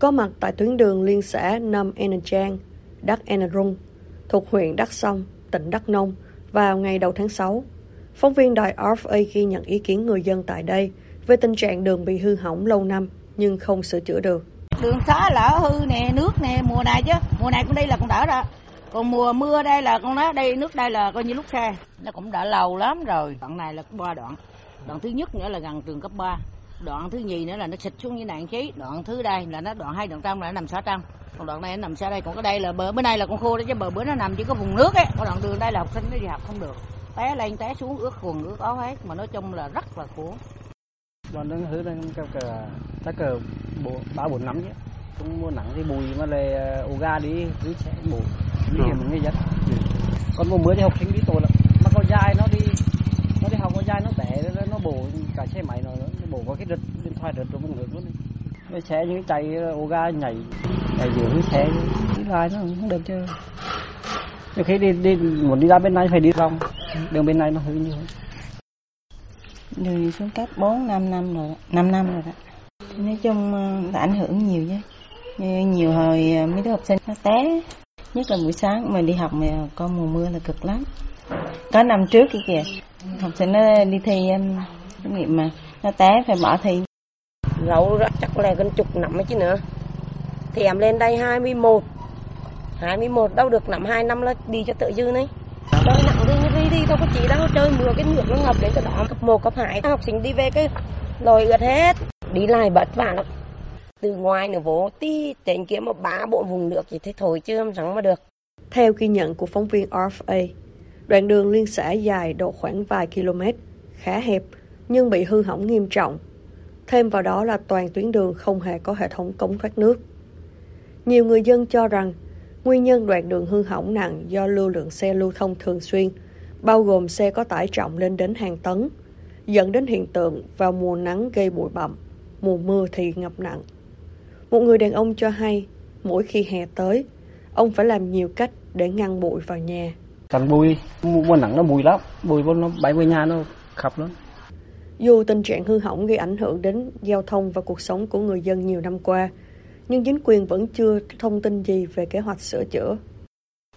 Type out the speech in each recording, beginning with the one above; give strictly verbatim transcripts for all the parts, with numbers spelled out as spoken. có mặt tại tuyến đường liên xã Nam En Trang Đắk N'Drung thuộc huyện Đắc Song, tỉnh Đắk Nông vào ngày đầu tháng sáu. Phóng viên đài R F A ghi nhận ý kiến người dân tại đây về tình trạng đường bị hư hỏng lâu năm nhưng không sửa chữa được. Đường xá lở hư nè, nước nè, mùa này chứ, mùa này cũng đây là cũng đỡ đó. Còn mùa mưa đây là con đó, đây nước đây là coi như lúc xe, nó cũng đã lâu lắm rồi. Đoạn này là ba đoạn. Đoạn thứ nhất nữa là gần trường cấp ba. Đoạn thứ nhì nữa là nó xịt xuống như nạn chí. Đoạn thứ đây là nó đoạn hai đoạn trăm là nó nằm xả trăm. Còn đoạn này nó nằm xả đây, còn cái đây là bờ bữa nay là con khô đó chứ bờ bữa nó nằm chỉ có vùng nước ấy. Còn đoạn đường đây là học sinh nó đi học không được. Té lên té xuống ướt quần ướt áo hết mà nói chung là rất là khổ. Đoạn đường hư lên cao cờ, chắc cờ ba bốn năm chứ. Cũng mua nặng cái bùi mà lại ô ga đi cứ sẽ bù. Đi mình nghe dẫn. Còn mùa mưa thì học sinh đi tội lắm. Mà con dai nó đi nó đi học con dai nó tệ nó nó bổ cả xe máy nó nó bổ vào cái đứt điện thoại đứt rồi mình ngược luôn. Nó xe như chạy ô ga nhảy chạy giữa cái xe đi lại nó không được chứ. Nhiều khi đi đi muốn đi ra bên này phải đi vòng. Đường bên này nó hư như người xuống cấp bốn năm năm rồi, năm năm rồi đó. Nói chung là ảnh hưởng nhiều chứ. Nhiều hồi mấy đứa học sinh nó té. Nhất là buổi sáng mình đi học mà có mùa mưa là cực lắm. Có năm trước kia kìa, học sinh nó đi thi trắc nghiệm mà nó té phải bỏ thi. Lâu rất chắc là gần chục năm chứ nữa. Thì em lên đây hai mươi mốt, hai mươi mốt đâu được năm hai năm là đi cho tự dư đấy. Trời nặng đi đi đi đâu có chỉ đâu chơi mưa cái nước nó ngập đến cho đó. Cấp một cấp hai học sinh đi về cái lồi ướt hết. Đi lại vất vả lắm. Từ ngoài nữa vô tí trên kia mà bá bộ vùng nước thì thế thôi chứ không rắn mà được. Theo ghi nhận của phóng viên R F A, đoạn đường liên xã dài độ khoảng vài km, khá hẹp nhưng bị hư hỏng nghiêm trọng. Thêm vào đó là toàn tuyến đường không hề có hệ thống cống thoát nước. Nhiều người dân cho rằng nguyên nhân đoạn đường hư hỏng nặng do lưu lượng xe lưu thông thường xuyên, bao gồm xe có tải trọng lên đến hàng tấn, dẫn đến hiện tượng vào mùa nắng gây bụi bặm, mùa mưa thì ngập nặng. Một người đàn ông cho hay, mỗi khi hè tới, ông phải làm nhiều cách để ngăn bụi vào nhà. Cần bụi, mùa nắng nó bụi lắm, bụi nó bay vào nhà nó khập lắm. Dù tình trạng hư hỏng gây ảnh hưởng đến giao thông và cuộc sống của người dân nhiều năm qua, nhưng chính quyền vẫn chưa thông tin gì về kế hoạch sửa chữa.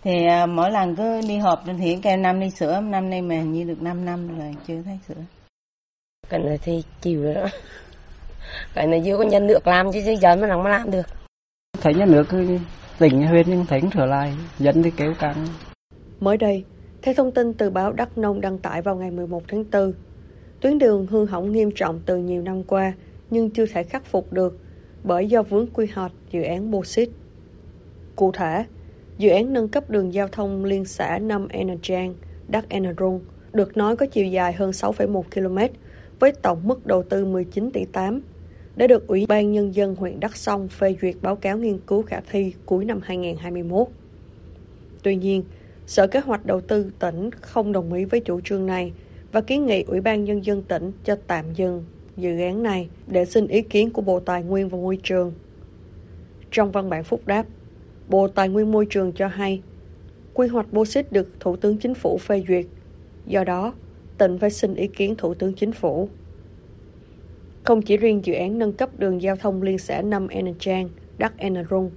Thì à, mỗi lần cứ đi họp lên hiện kêu năm đi sửa, năm nay mà như được năm năm rồi chưa thấy sửa. Cái này thì chịu rồi đó. Cái này chưa có nhân nước làm chứ giờ mới làm, làm được. Thấy nhân nước tỉnh huyện nhưng thấy cũng trở lại, dân thì kéo căng. Mới đây, theo thông tin từ báo Đắk Nông đăng tải vào ngày mười một tháng tư, tuyến đường hư hỏng nghiêm trọng từ nhiều năm qua nhưng chưa thể khắc phục được bởi do vướng quy hoạch dự án Boxit. Cụ thể, dự án nâng cấp đường giao thông liên xã Nam En Trang Đắk N'Drung được nói có chiều dài hơn sáu phẩy một ki lô mét với tổng mức đầu tư mười chín tỷ tám. Đã được Ủy ban Nhân dân huyện Đắc Song phê duyệt báo cáo nghiên cứu khả thi cuối năm hai nghìn không trăm hai mươi mốt. Tuy nhiên, Sở Kế hoạch Đầu tư tỉnh không đồng ý với chủ trương này và kiến nghị Ủy ban Nhân dân tỉnh cho tạm dừng dự án này để xin ý kiến của Bộ Tài nguyên và Môi trường. Trong văn bản phúc đáp, Bộ Tài nguyên Môi trường cho hay, quy hoạch Boxit được Thủ tướng Chính phủ phê duyệt, do đó tỉnh phải xin ý kiến Thủ tướng Chính phủ. Không chỉ riêng dự án nâng cấp đường giao thông liên xã Nam En Trang Đắk N'Drung,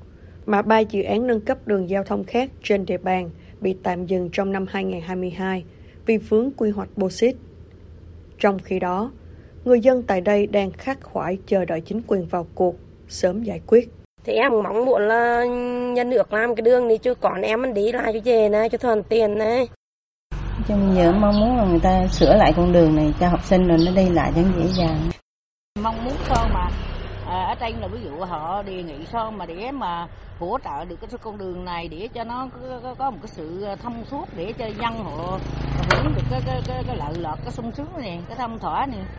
mà ba dự án nâng cấp đường giao thông khác trên địa bàn bị tạm dừng trong năm hai nghìn không trăm hai mươi hai vì vướng quy hoạch Boxit. Trong khi đó, người dân tại đây đang khát khoải chờ đợi chính quyền vào cuộc, sớm giải quyết. Thì em mong muốn là nhân nước làm cái đường này chứ còn em đi lại cho về này, cho thuần tiền này. Trong giờ mong muốn là người ta sửa lại con đường này cho học sinh rồi nó đi lại chẳng dễ dàng. Mong muốn sao mà à, ở trên là ví dụ họ đề nghị sao mà để mà hỗ trợ được cái con đường này để cho nó có, có một cái sự thông suốt để cho dân họ hưởng được cái cái cái, cái lợi lộc cái sung sướng này, cái thông thỏa này.